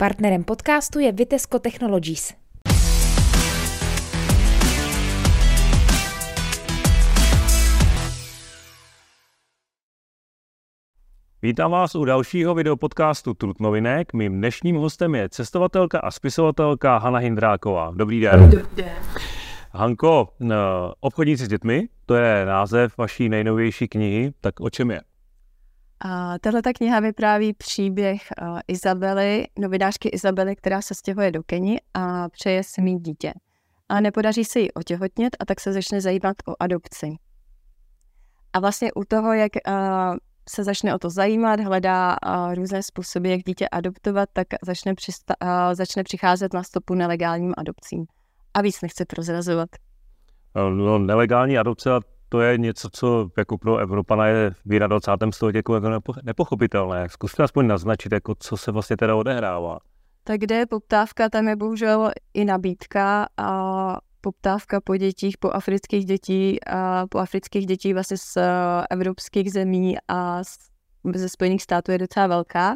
Partnerem podcastu je Vitesco Technologies. Vítám vás u dalšího videopodcastu Trutnovinek. Mým dnešním hostem je cestovatelka a spisovatelka Hana Hindráková. Dobrý den. Dobrý den. Hanko, Obchodníci s dětmi, to je název vaší nejnovější knihy, tak o čem je? Tahleta kniha vypráví příběh Izabely, novinářky Izabely, která se stěhuje do Keni a přeje si mít dítě. A nepodaří se jí otěhotnět a tak se začne zajímat o adopci. A vlastně u toho, jak se začne o to zajímat, hledá různé způsoby, jak dítě adoptovat, tak začne přicházet na stopu nelegálním adopcím. A víc nechce prozrazovat. No, nelegální adopce, to je něco, co jako pro Evropana je v 21. století jako nepochopitelné. Zkuste aspoň naznačit, jako co se vlastně teda odehrává. Tak kde je poptávka, tam je bohužel i nabídka a poptávka po dětích, po afrických dětí vlastně z evropských zemí a ze Spojených států je docela velká.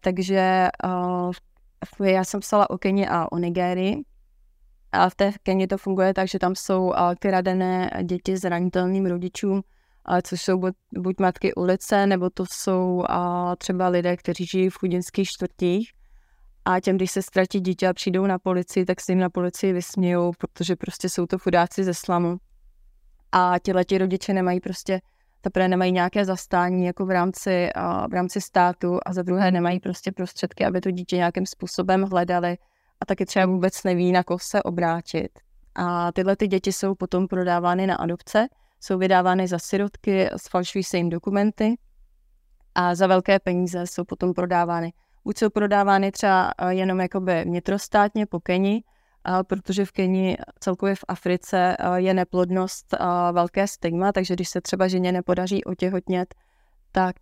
Takže já jsem psala o Keni a o Nigérii. A v té Keni to funguje tak, že tam jsou kradené děti zranitelným rodičům, což jsou buď matky ulice, nebo to jsou třeba lidé, kteří žijí v chudinských čtvrtích. A těm, když se ztratí dítě a přijdou na policii, tak se jim na policii vysmějou, protože prostě jsou to chudáci ze slamu. A ti rodiče nemají prostě, zaprvé nemají nějaké zastání jako v rámci státu a za druhé nemají prostě prostředky, aby to dítě nějakým způsobem hledali. A taky třeba vůbec neví, na koho se obrátit. A tyhle ty děti jsou potom prodávány na adopce, jsou vydávány za sirotky, zfalšují se jim dokumenty a za velké peníze jsou potom prodávány. Buď jsou prodávány třeba jenom jakoby vnitrostátně po Keni, protože v Keni, celkově v Africe, je neplodnost velké stigma, takže když se třeba ženě nepodaří otěhotnět, tak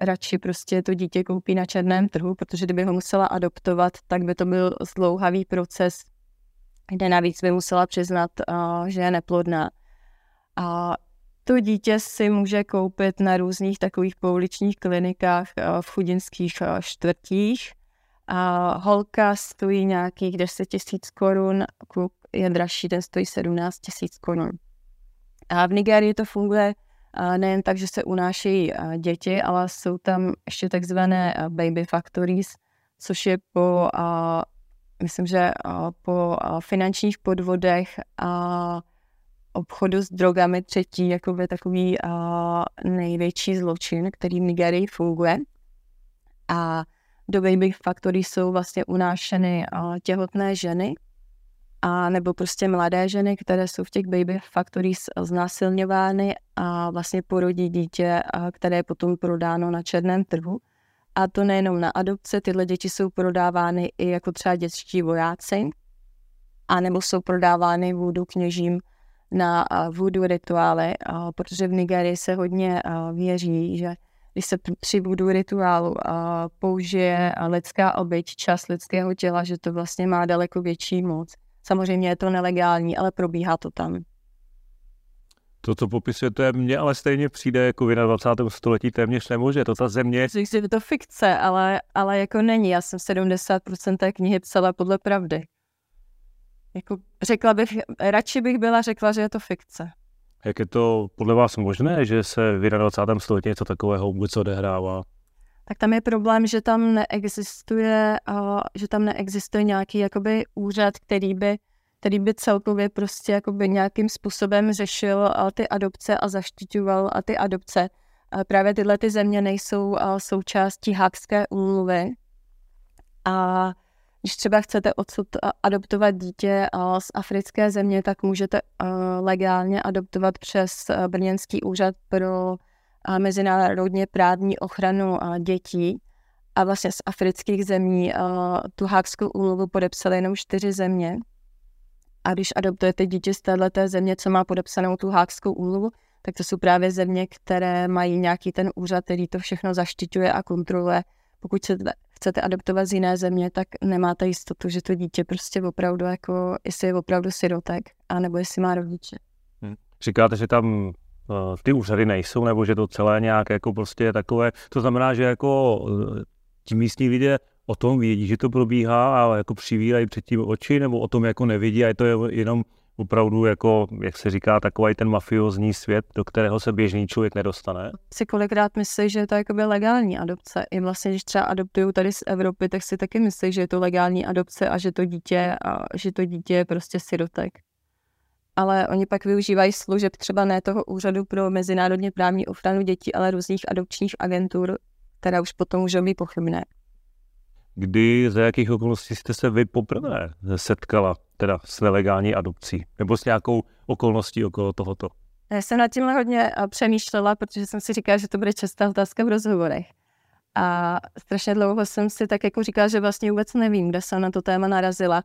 radši prostě to dítě koupí na černém trhu, protože kdyby ho musela adoptovat, tak by to byl zdlouhavý proces, kde navíc by musela přiznat, že je neplodná. A to dítě si může koupit na různých takových pouličních klinikách v chudinských čtvrtích. Holka stojí nějakých 10 000 korun, kluk je dražší, ten stojí 17 000 korun. A v Nigérii to funguje nejen tak, že se unášejí děti, ale jsou tam ještě takzvané baby factories, což je po finančních podvodech a obchodu s drogami třetí, jakoby takový největší zločin, který v Nigérii funguje. A do baby factory jsou vlastně unášeny těhotné ženy, a nebo prostě mladé ženy, které jsou v těch baby factories znásilňovány a vlastně porodí dítě, které je potom prodáno na černém trhu. A to nejenom na adopce, tyhle děti jsou prodávány i jako třeba dětští vojáci, a nebo jsou prodávány vůdu kněžím na vůdu rituály, protože v Nigérii se hodně věří, že když se při vůdu rituálu použije lidská oběť, část lidského těla, že to vlastně má daleko větší moc. Samozřejmě je to nelegální, ale probíhá to tam. To, co popisujete, mně ale stejně přijde jako v 21. století téměř nemůže. To ta země... Je to fikce, ale jako není. Já jsem 70% té knihy psala podle pravdy. Jako radši bych řekla, že je to fikce. Jak je to podle vás možné, že se v 21. století něco takového vůbec odehrává? Tak tam je problém, že tam neexistuje nějaký jakoby úřad, který by celkově prostě jakoby nějakým způsobem řešil ty adopce a zaštiťoval ty adopce. Právě tyhle ty země nejsou součástí Haagské úmluvy. A když třeba chcete odsud adoptovat dítě z africké země, tak můžete legálně adoptovat přes Brněnský úřad pro mezinárodně právní ochranu dětí. A vlastně z afrických zemí tu Haagskou úmluvu podepsaly jenom 4 země. A když adoptujete dítě z téhleté země, co má podepsanou tu Haagskou úmluvu, tak to jsou právě země, které mají nějaký ten úřad, který to všechno zaštiťuje a kontroluje. Pokud se chcete adoptovat z jiné země, tak nemáte jistotu, že to dítě prostě opravdu jako, jestli je opravdu sirotek, anebo jestli má rodiče. Říkáte, že tam ty úřady nejsou, nebo že to celé nějak jako prostě je takové, to znamená, že jako ti místní lidé o tom vědí, že to probíhá a jako přivírají před tím oči, nebo o tom jako nevidí a je to jenom opravdu, jako, jak se říká, takový ten mafiozní svět, do kterého se běžný člověk nedostane? Si kolikrát myslí, že je to jakoby legální adopce. I vlastně, když třeba adoptují tady z Evropy, tak si taky myslí, že je to legální adopce a že to dítě je prostě sirotek. Ale oni pak využívají služeb třeba ne toho úřadu pro mezinárodně právní ochranu dětí, ale různých adopčních agentur, které už potom můžou být pochybné. Kdy, za jakých okolností jste se vy poprvé setkala teda s nelegální adopcí? Nebo s nějakou okolností okolo tohoto? Já jsem nad tímhle hodně přemýšlela, protože jsem si říkala, že to bude častá otázka v rozhovorech. A strašně dlouho jsem si tak jako říkala, že vlastně vůbec nevím, kde jsem na to téma narazila.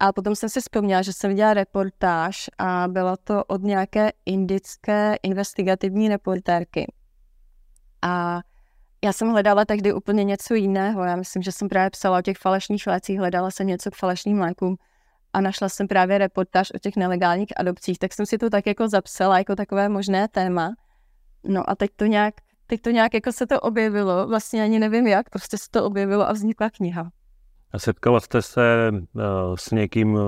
A potom jsem si vzpomněla, že jsem viděla reportáž a byla to od nějaké indické investigativní reportérky. A já jsem hledala tehdy úplně něco jiného. Já myslím, že jsem právě psala o těch falešných lécích, hledala jsem něco k falešným lékům a našla jsem právě reportáž o těch nelegálních adopcích. Tak jsem si to tak jako zapsala jako takové možné téma. No a teď to nějak jako se to objevilo. Vlastně ani nevím jak, prostě se to objevilo a vznikla kniha. A setkala jste se s někým,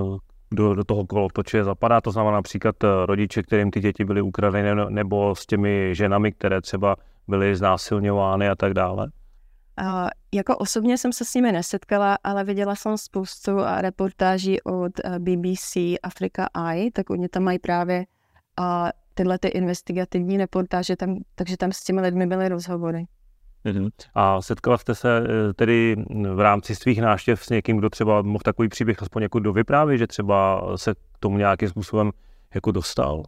kdo do toho kolotoče zapadá? To znamená například rodiče, kterým ty děti byly ukradeny, nebo s těmi ženami, které třeba byly znásilňovány a tak dále? Jako osobně jsem se s nimi nesetkala, ale viděla jsem spoustu reportáží od BBC Africa Eye, tak oni tam mají právě tyhle ty investigativní reportáže, takže tam s těmi lidmi byly rozhovory. A setkala jste se tedy v rámci svých návštěv s někým, kdo třeba mohl takový příběh aspoň jako dovyprávět, že třeba se k tomu nějakým způsobem jako dostal?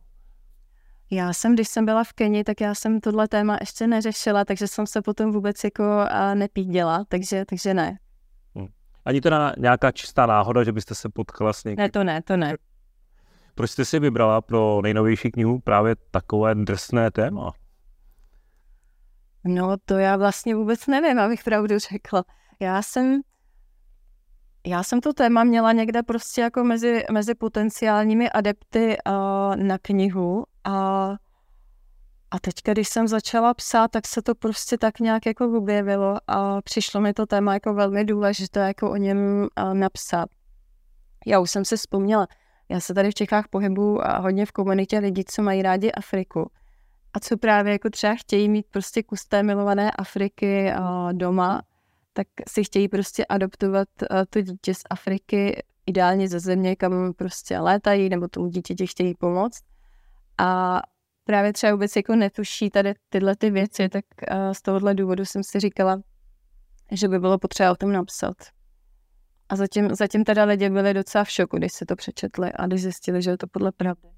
Když jsem byla v Keni, tak já jsem tohle téma ještě neřešila, takže jsem se potom vůbec jako nepíděla, takže ne. Ani teda nějaká čistá náhoda, že byste se potkala s někým? Ne, to ne. Proč jste si vybrala pro nejnovější knihu právě takové drsné téma? No to já vlastně vůbec nevím, abych pravdu řekla. Já jsem to téma měla někde prostě jako mezi potenciálními adepty na knihu a teďka, když jsem začala psát, tak se to prostě tak nějak jako objevilo a přišlo mi to téma jako velmi důležité jako o něm napsat. Já už jsem si vzpomněla, já se tady v Čechách pohybuju hodně v komunitě lidí, co mají rádi Afriku. A co právě jako třeba chtějí mít prostě kus té milované Afriky doma, tak si chtějí prostě adoptovat to dítě z Afriky, ideálně ze země, kam prostě létají, nebo tomu dítěti chtějí pomoct. A právě třeba vůbec jako netuší tady tyhle ty věci, tak z tohohle důvodu jsem si říkala, že by bylo potřeba o tom napsat. A zatím teda lidé byli docela v šoku, když se to přečetli a když zjistili, že je to podle pravdy.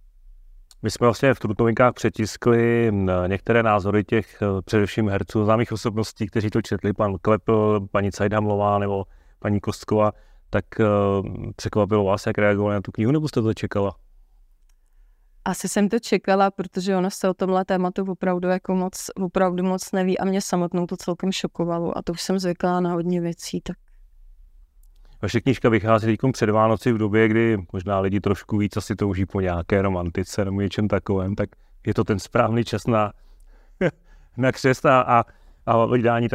My jsme vlastně v Trutnovinkách přetiskli některé názory těch především herců, známých osobností, kteří to četli, pan Klepl, paní Cajthamlová nebo paní Kostková, tak překvapilo vás, jak reagovali na tu knihu, nebo jste to čekala? Asi jsem to čekala, protože ona se o tomhle tématu opravdu moc neví a mě samotnou to celkem šokovalo a to už jsem zvyklá na hodně věcí, tak. Vaše knížka vychází teď před Vánoci v době, kdy možná lidi trošku víc asi touží po nějaké romantice nebo něčem takovém, tak je to ten správný čas na křest a vydání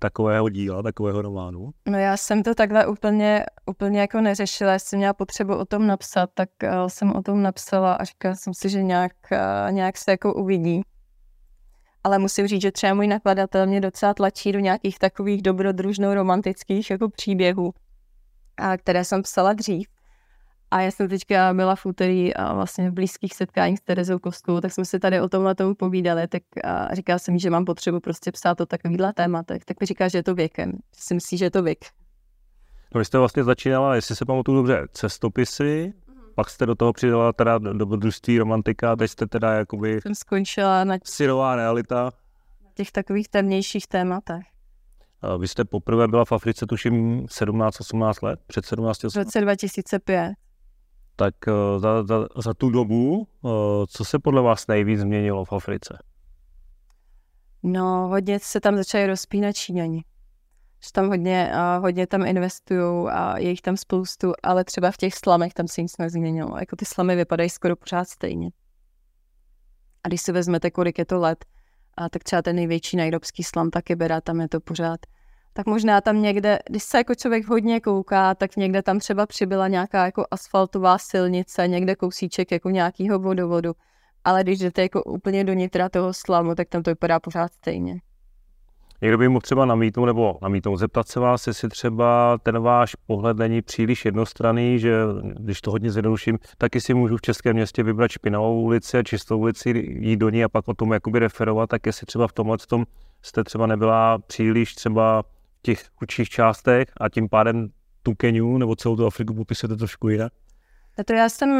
takového díla, takového románu. No já jsem to takhle úplně jako neřešila, jestli měla potřebu o tom napsat, tak jsem o tom napsala a říkala jsem si, že nějak se jako uvidí. Ale musím říct, že třeba můj nakladatel mě docela tlačí do nějakých takových dobrodružnou romantických jako příběhů, které jsem psala dřív. A já jsem teďka byla v úterý vlastně v blízkých setkáních s Terezou Kostkovou, tak jsme si tady o tomhle tomu povídali, tak říkala jsem jí, že mám potřebu prostě psát o takovýhle tématech, tak mi říká, že je to věkem. Si myslí, že je to věk. No vy jste vlastně začínala, jestli se pamatuju dobře, cestopisy, pak jste do toho přidala teda dobrodružství, romantika, teď jste teda jakoby... Jsem skončila na syrová realita. Na těch takových temnějších tématech. Vy jste poprvé byla v Africe, tuším, 17-18 let, před 17-18. V roce 2005. Tak za tu dobu, co se podle vás nejvíc změnilo v Africe? No, hodně se tam začali rozpínat Číňani. Že tam hodně tam investují a je jich tam spoustu, ale třeba v těch slamech tam se nic nezměnilo. Jako ty slamy vypadají skoro pořád stejně. A když si vezmete, kolik je to let, a tak třeba ten největší najdobský slam, ta Kibera, tam je to pořád tak možná tam někde, když se jako člověk hodně kouká, tak někde tam třeba přibyla nějaká jako asfaltová silnice, někde kousíček jako nějakého vodovodu. Ale když jdete jako úplně do nitra toho slamu, tak tam to vypadá pořád stejně. Někdo by mohl třeba namítnout, zeptat se vás, jestli třeba ten váš pohled není příliš jednostranný, že když to hodně zjednoduším, taky si můžu v Českém městě vybrat špinavou ulici a čistou ulici, jít do ní a pak o tom jakoby referovat, tak jestli třeba v tomhle tom jste třeba nebyla příliš třeba v těch chudších částech a tím pádem tu Keňu nebo celou tu Afriku popisujete trošku jinak?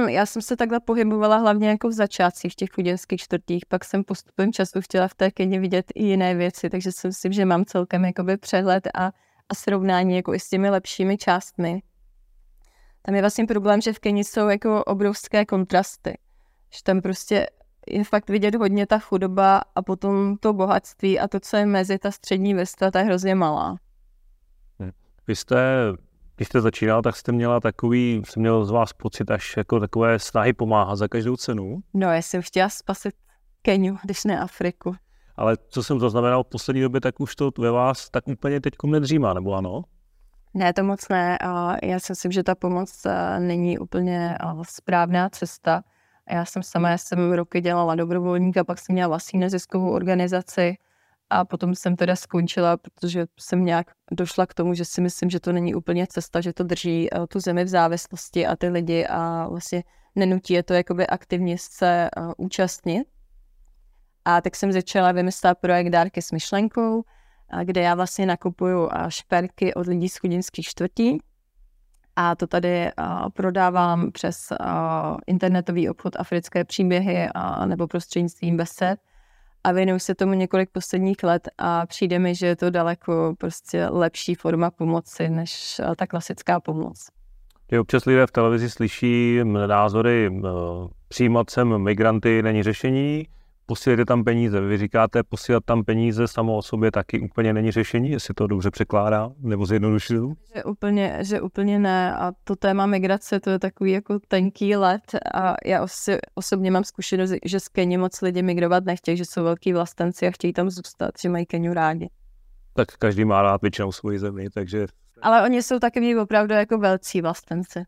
Já jsem se takhle pohybovala hlavně jako v začátcích těch chudinských čtvrtích, pak jsem postupem času chtěla v té Keni vidět i jiné věci, takže si myslím, že mám celkem jakoby přehled a srovnání jako i s těmi lepšími částmi. Tam je vlastně problém, že v Keni jsou jako obrovské kontrasty, že tam prostě je fakt vidět hodně ta chudoba a potom to bohatství a to, co je mezi ta střední vrstva, ta je hrozně malá. Když jste začínal, tak jsem měl z vás pocit až jako takové snahy pomáhat za každou cenu. No, já jsem chtěla spasit Keňu, když ne Afriku. Ale co jsem zaznamenal v poslední době, tak už to ve vás tak úplně teďko nedřímá, nebo ano? Ne, to moc ne. Já si myslím, že ta pomoc není úplně správná cesta. Já jsem roky dělala dobrovolníka, pak jsem měla vlastní neziskovou organizaci. A potom jsem teda skončila, protože jsem nějak došla k tomu, že si myslím, že to není úplně cesta, že to drží tu zemi v závislosti a ty lidi a vlastně nenutí je to jakoby aktivně se účastnit. A tak jsem začala vymyslet projekt Dárky s myšlenkou, kde já vlastně nakupuju šperky od lidí z chudinských čtvrtí. A to tady prodávám přes internetový obchod Africké příběhy nebo prostřednictvím besed. A věnuju se tomu několik posledních let a přijde mi, že je to daleko prostě lepší forma pomoci než ta klasická pomoc. Občas lidé v televizi slyší názory, přijímat sem migranty není řešení, posílejte tam peníze. Vy říkáte, posílat tam peníze samo o sobě taky úplně není řešení, jestli to dobře překládá nebo zjednodušil? Že úplně ne a to téma migrace, to je takový jako tenký led a já osobně mám zkušenost, že z Keni moc lidi migrovat nechtějí, že jsou velký vlastenci a chtějí tam zůstat, že mají Keniu rádi. Tak každý má rád většinou svoji zemi, takže... Ale oni jsou takový opravdu jako velcí vlastenci.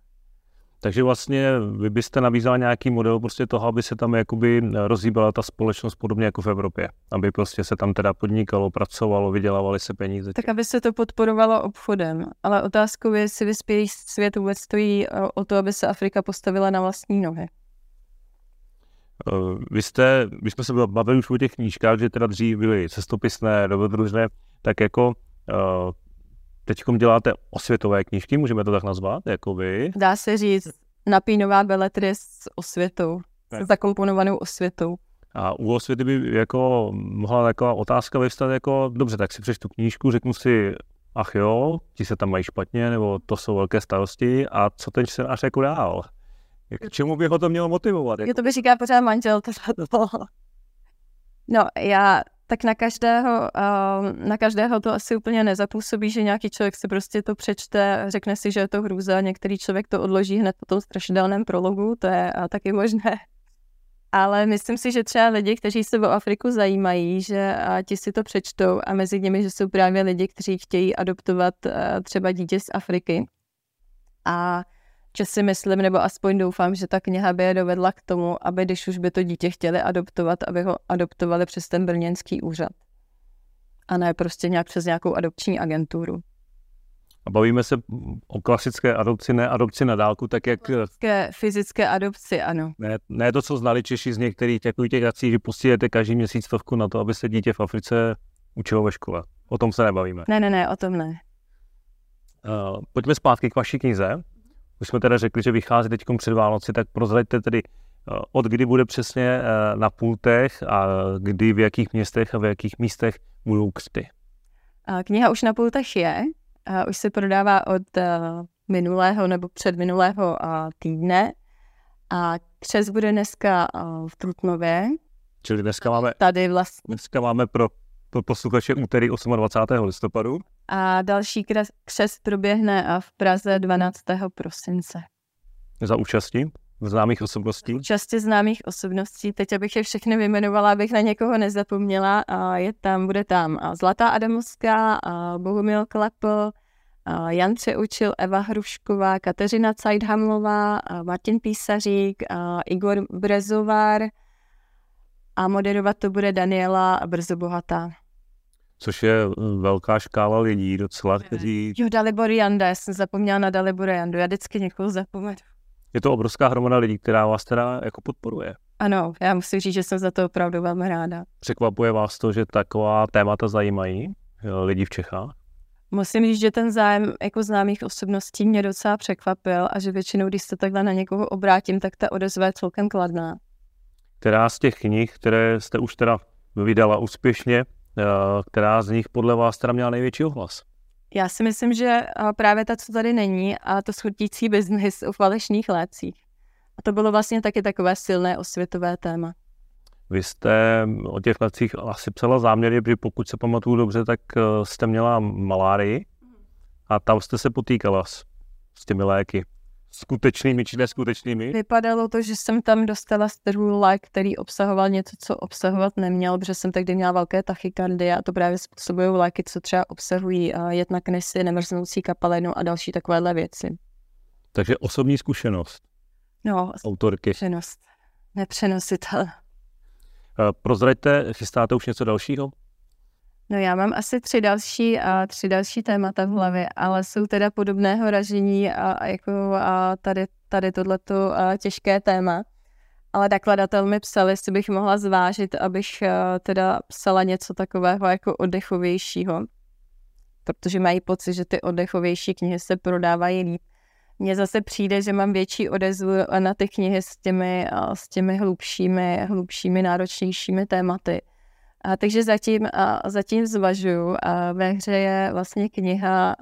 Takže vlastně vy byste nabízela nějaký model prostě toho, aby se tam jakoby rozhýbala ta společnost podobně jako v Evropě. Aby prostě se tam teda podnikalo, pracovalo, vydělávaly se peníze. Tak aby se to podporovalo obchodem. Ale otázkou je, jestli vyspělý svět vůbec stojí o to, aby se Afrika postavila na vlastní nohy. Vy jsme se bavili už o těch knížkách, že teda dřív byly cestopisné, dobrodružné, tak jako... Teďkom děláte osvětové knížky, můžeme to tak nazvat, jako vy? Dá se říct, napínová beletrie s osvětou, s zakomponovanou osvětou. A u osvěty by jako mohla taková otázka vyvstat jako, dobře, tak si přečtu knížku, řeknu si, ach jo, ti se tam mají špatně, nebo to jsou velké starosti, a co ten scénář jako dál? K čemu by ho to mělo motivovat? Jako? To by říká pořád manžel, to. No, já... Tak na každého to asi úplně nezapůsobí, že nějaký člověk si prostě to přečte, řekne si, že je to hrůza, některý člověk to odloží hned po tom strašidelném prologu, to je taky možné. Ale myslím si, že třeba lidi, kteří se o Afriku zajímají, že ti si to přečtou a mezi nimi, že jsou právě lidi, kteří chtějí adoptovat třeba dítě z Afriky. A že si myslím, nebo aspoň doufám, že ta kniha by je dovedla k tomu, aby když už by to dítě chtěli adoptovat, aby ho adoptovali přes ten brněnský úřad. A ne prostě nějak přes nějakou adopční agenturu. A bavíme se o klasické adopci, ne adopci na dálku, tak jak... Klasické fyzické adopci, ano. Ne to, co znali Češi z některých těch akcí, že posílete každý měsíc stovku na to, aby se dítě v Africe učilo ve škole. O tom se nebavíme. Ne, o tom ne. Pojďme zpátky k vaší knize. Už jsme teda řekli, že vychází teď před Vánoci, tak prozraďte tedy, od kdy bude přesně na pultech a kdy v jakých městech a v jakých místech budou křty. Kniha už na pultech je, už se prodává od minulého nebo předminulého týdne a křest bude dneska v Trutnově. Čili dneska máme, tady vlastně. Dneska máme pro posluchače úterý 28. listopadu. A další křest proběhne v Praze 12. prosince. Za účasti známých osobností? Části známých osobností. Teď, abych je všechny vyjmenovala, abych na někoho nezapomněla. Bude tam Zlatá Adamovská, Bohumil Klepl, Jan Třeučil, Eva Hrušková, Kateřina Cajthamlová, Martin Písařík, Igor Brezovar a moderovat to bude Daniela Brzobohatá. Což je velká škála lidí docela, kteří... Jo, Dalibor Janda, já jsem zapomněla na Dalibora Jandu, já vždycky někoho zapomenu. Je to obrovská hromada lidí, která vás teda jako podporuje. Ano, já musím říct, že jsem za to opravdu velmi ráda. Překvapuje vás to, že taková témata zajímají lidi v Čechách? Musím říct, že ten zájem jako známých osobností mě docela překvapil a že většinou, když se takhle na někoho obrátím, tak ta odezva je celkem kladná. Která z těch knih, které jste už teda vydala úspěšně, která z nich podle vás teda měla největší ohlas? Já si myslím, že právě ta, co tady není, a to Schutící biznis o falešných lécích. A to bylo vlastně taky takové silné osvětové téma. Vy jste o těch lécích asi psala záměrně, protože pokud se pamatuju dobře, tak jste měla malárii a tam jste se potýkala s těmi léky. Skutečnými či neskutečnými? Vypadalo to, že jsem tam dostala strhůl lék, který obsahoval něco, co obsahovat neměl, protože jsem tehdy měla velké tachykardie a to právě způsobují léky, co třeba obsahují jednaknysy, nemrznoucí kapalinu a další takovéhle věci. Takže osobní zkušenost? No, autorky. Zkušenost. Nepřenositel. Prozraďte, chystáte už něco dalšího? No já mám asi tři další témata v hlavě, ale jsou teda podobného ražení a tady tohleto těžké téma. Ale nakladatel mi psal, jestli bych mohla zvážit, abych teda psala něco takového jako oddechovějšího, protože mají pocit, že ty oddechovější knihy se prodávají líp. Mně zase přijde, že mám větší odezvu na ty knihy s těmi hlubšími, náročnějšími tématy. Takže zatím zvažuju. Ve hře je vlastně kniha,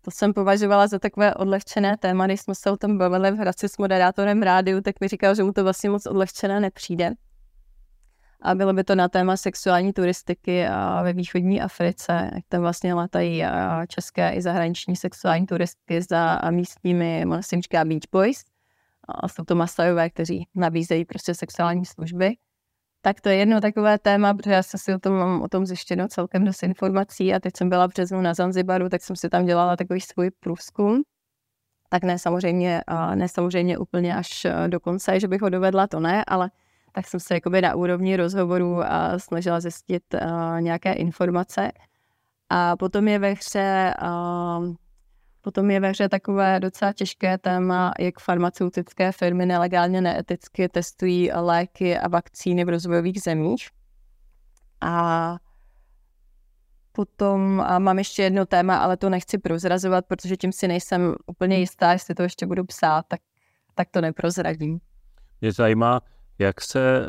to jsem považovala za takové odlehčené téma, když jsme se o tom bavili v Hradci s moderátorem rádiu, tak mi říkal, že mu to vlastně moc odlehčené nepřijde. A bylo by to na téma sexuální turistiky ve východní Africe, jak tam vlastně letají české i zahraniční sexuální turistky za místními, ono se říká beach boys. A jsou to masajové, kteří nabízejí prostě sexuální služby. Tak to je jedno takové téma, protože já jsem si o tom zjištěno celkem dost informací a teď jsem byla v březnu na Zanzibaru, tak jsem si tam dělala takový svůj průzkum. Tak ne samozřejmě úplně až do konce, že bych ho dovedla, to ne, ale tak jsem se jakoby na úrovni rozhovoru snažila zjistit nějaké informace. A potom je ve hře takové docela těžké téma, jak farmaceutické firmy nelegálně, neeticky testují léky a vakcíny v rozvojových zemích. A potom mám ještě jedno téma, ale to nechci prozrazovat, protože tím si nejsem úplně jistá, jestli to ještě budu psát, tak to neprozradím. Mě zajímá, jak se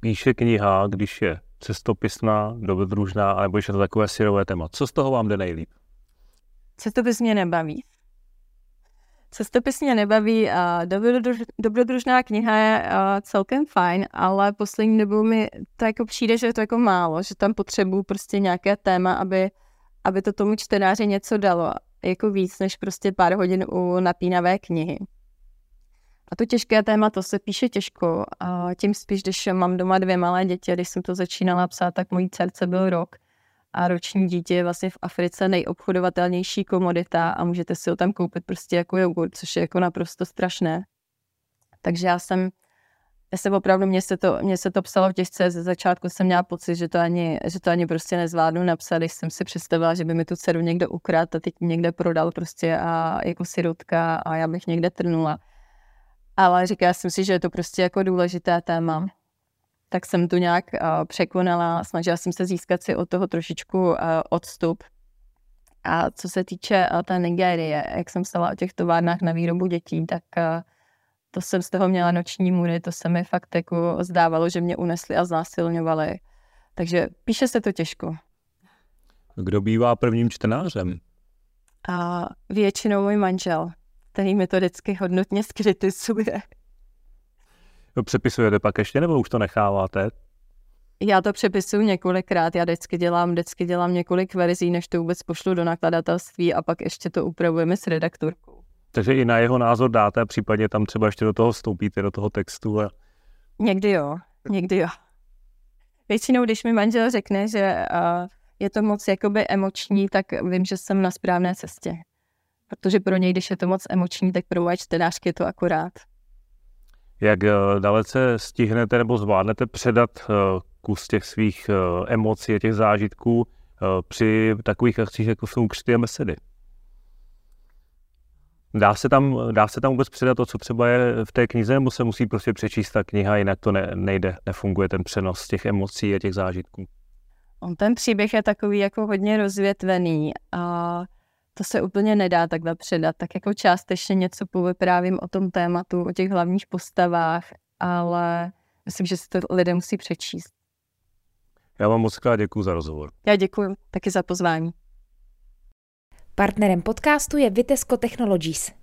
píše kniha, když je cestopisná, dobrodružná, anebo ještě takové syrové téma. Co z toho vám jde nejlíp? Cestopis mě nebaví. Cestopis mě nebaví a dobrodružná kniha je celkem fajn, ale poslední dobou mi to jako přijde, že je to jako málo, že tam potřebuju prostě nějaké téma, aby to tomu čtenáři něco dalo, jako víc než prostě pár hodin u napínavé knihy. A to těžké téma, to se píše těžko, a tím spíš, když mám doma 2 malé děti, a když jsem to začínala psát, tak mojí dcerce byl rok. A roční dítě je vlastně v Africe nejobchodovatelnější komodita a můžete si ho tam koupit prostě jako jogurt, což je jako naprosto strašné. Takže já jsem opravdu, mně se to psalo těžce, ze začátku jsem měla pocit, že to ani prostě nezvládnu napsat, když jsem si představila, že by mi tu dceru někdo ukradl a teď někde prodal prostě a jako sirotka a já bych někde trnula. Ale říkala jsem si, že je to prostě jako důležité téma. Tak jsem to nějak překonala, snažila jsem se získat si od toho trošičku odstup. A co se týče té Nigérie, jak jsem psala o těch továrnách na výrobu dětí, tak to jsem z toho měla noční můry, to se mi fakt jako zdávalo, že mě unesli a znásilňovali. Takže píše se to těžko. Kdo bývá prvním čtenářem? A většinou můj manžel, který mi to vždycky hodnotně zkritizuje. Přepisujete pak ještě, nebo už to necháváte? Já to přepisuju několikrát, já vždycky dělám několik verzí, než to vůbec pošlu do nakladatelství a pak ještě to upravujeme s redaktorkou. Takže i na jeho názor dáte a případně tam třeba ještě do toho vstoupíte, do toho textu. A... Někdy jo, někdy jo. Většinou, když mi manžel řekne, že je to moc jakoby emoční, tak vím, že jsem na správné cestě. Protože pro něj, když je to moc emoční, tak pro moje čtenářky je to akorát. Jak dalece stihnete nebo zvládnete předat kus těch svých emocí a těch zážitků při takových akcích, jako jsou křty a besedy? Dá se tam vůbec předat to, co třeba je v té knize, nebo se musí prostě přečíst ta kniha, jinak to nejde, nefunguje ten přenos těch emocí a těch zážitků? On ten příběh je takový jako hodně rozvětvený a to se úplně nedá takhle předat. Tak jako částečně něco povyprávím o tom tématu, o těch hlavních postavách, ale myslím, že si to lidé musí přečíst. Já vám moc krát děkuju za rozhovor. Já děkuju taky za pozvání. Partnerem podcastu je Vitesco Technologies.